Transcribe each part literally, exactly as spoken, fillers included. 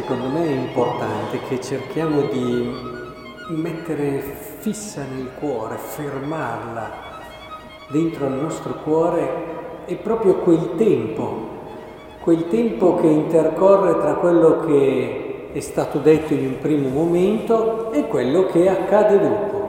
secondo me è importante, che cerchiamo di mettere fissa nel cuore, fermarla dentro al nostro cuore, è proprio quel tempo, quel tempo che intercorre tra quello che è stato detto in un primo momento e quello che accade dopo.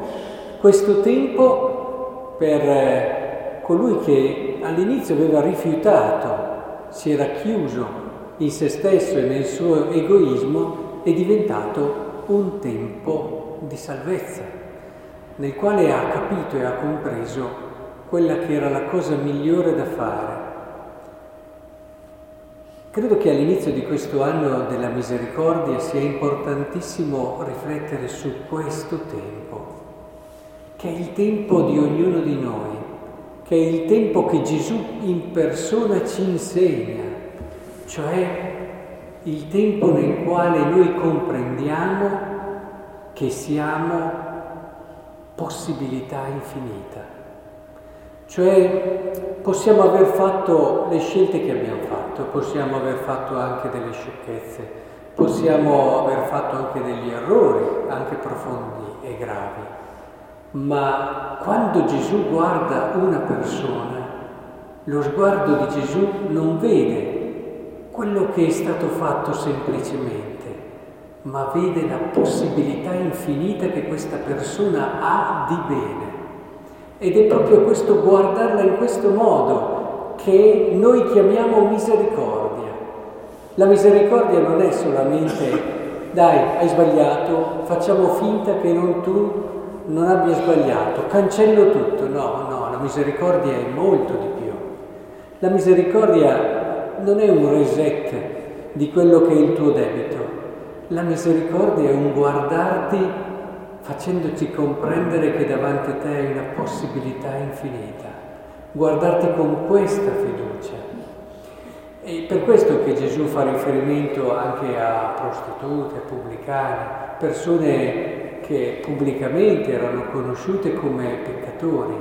Questo tempo per colui che all'inizio aveva rifiutato, si era chiuso in se stesso e nel suo egoismo, è diventato un tempo di salvezza, nel quale ha capito e ha compreso quella che era la cosa migliore da fare. Credo che all'inizio di questo anno della misericordia sia importantissimo riflettere su questo tempo, che è il tempo di ognuno di noi, che è il tempo che Gesù in persona ci insegna, cioè il tempo nel quale noi comprendiamo che siamo possibilità infinita, cioè possiamo aver fatto le scelte che abbiamo fatto, possiamo aver fatto anche delle sciocchezze, possiamo aver fatto anche degli errori, anche profondi e gravi, ma quando Gesù guarda una persona, lo sguardo di Gesù non vede quello che è stato fatto semplicemente, ma vede la possibilità infinita che questa persona ha di bene. Ed è proprio questo guardarla in questo modo che noi chiamiamo misericordia. La misericordia non è solamente dai, hai sbagliato, facciamo finta che non tu non abbia sbagliato, cancello tutto. No, no, la misericordia è molto di più. La misericordia non è un reset di quello che è il tuo debito. La misericordia è un guardarti facendoci comprendere che davanti a te è una possibilità infinita, guardarti con questa fiducia. E per questo che Gesù fa riferimento anche a prostitute, a pubblicani, persone che pubblicamente erano conosciute come peccatori.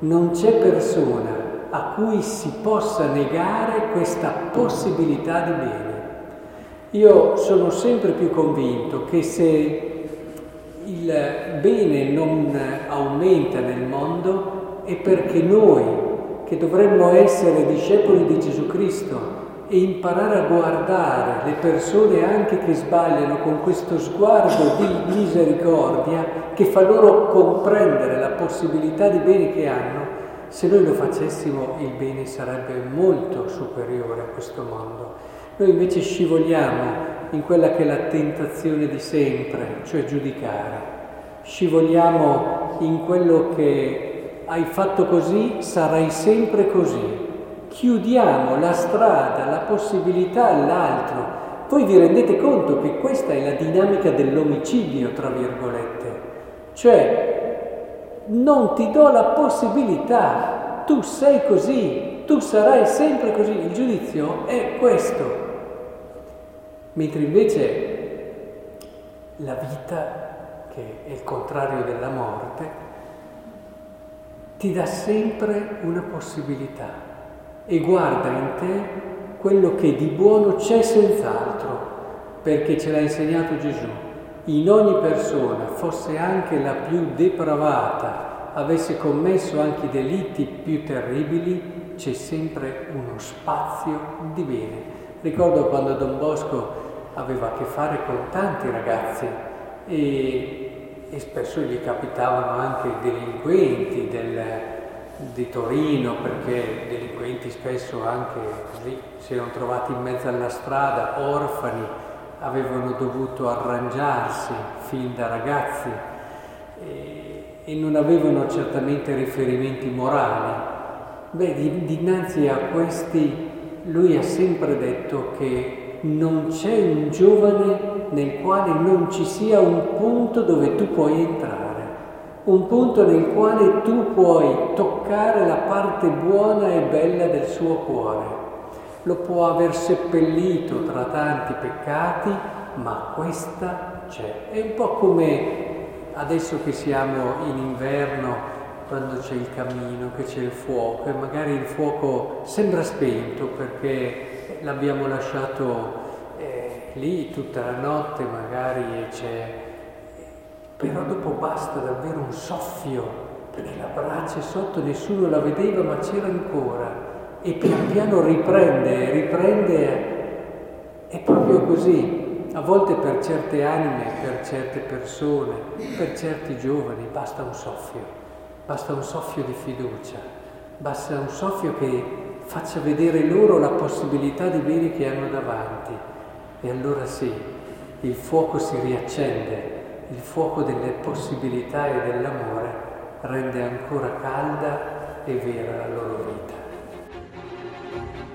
Non c'è persona a cui si possa negare questa possibilità di bene. Io sono sempre più convinto che se il bene non aumenta nel mondo è perché noi, che dovremmo essere discepoli di Gesù Cristo e imparare a guardare le persone anche che sbagliano con questo sguardo di misericordia che fa loro comprendere la possibilità di bene che hanno, se noi lo facessimo il bene sarebbe molto superiore a questo mondo. Noi invece scivoliamo in quella che è la tentazione di sempre, cioè giudicare. Scivoliamo in quello che hai fatto così, sarai sempre così. Chiudiamo la strada, la possibilità all'altro. Voi vi rendete conto che questa è la dinamica dell'omicidio, tra virgolette. Cioè, non ti do la possibilità, tu sei così, tu sarai sempre così, il giudizio è questo. Mentre invece la vita, che è il contrario della morte, ti dà sempre una possibilità e guarda in te quello che di buono c'è senz'altro, perché ce l'ha insegnato Gesù. In ogni persona, fosse anche la più depravata, avesse commesso anche delitti più terribili, c'è sempre uno spazio di bene. Ricordo quando Don Bosco aveva a che fare con tanti ragazzi e, e spesso gli capitavano anche delinquenti del, di Torino, perché delinquenti spesso anche lì si erano trovati in mezzo alla strada, orfani, avevano dovuto arrangiarsi fin da ragazzi e, e non avevano certamente riferimenti morali. Beh, dinanzi a questi lui ha sempre detto che non c'è un giovane nel quale non ci sia un punto dove tu puoi entrare, un punto nel quale tu puoi toccare la parte buona e bella del suo cuore. Lo può aver seppellito tra tanti peccati, ma questa c'è. È un po' come adesso che siamo in inverno, quando c'è il camino, che c'è il fuoco, e magari il fuoco sembra spento perché l'abbiamo lasciato eh, lì tutta la notte magari c'è, però dopo basta davvero un soffio, perché la brace sotto nessuno la vedeva ma c'era ancora, e pian piano riprende, riprende, è proprio così. A volte per certe anime, per certe persone, per certi giovani basta un soffio, basta un soffio di fiducia, basta un soffio che faccia vedere loro la possibilità di bene che hanno davanti. E allora sì, il fuoco si riaccende, il fuoco delle possibilità e dell'amore rende ancora calda e vera la loro vita.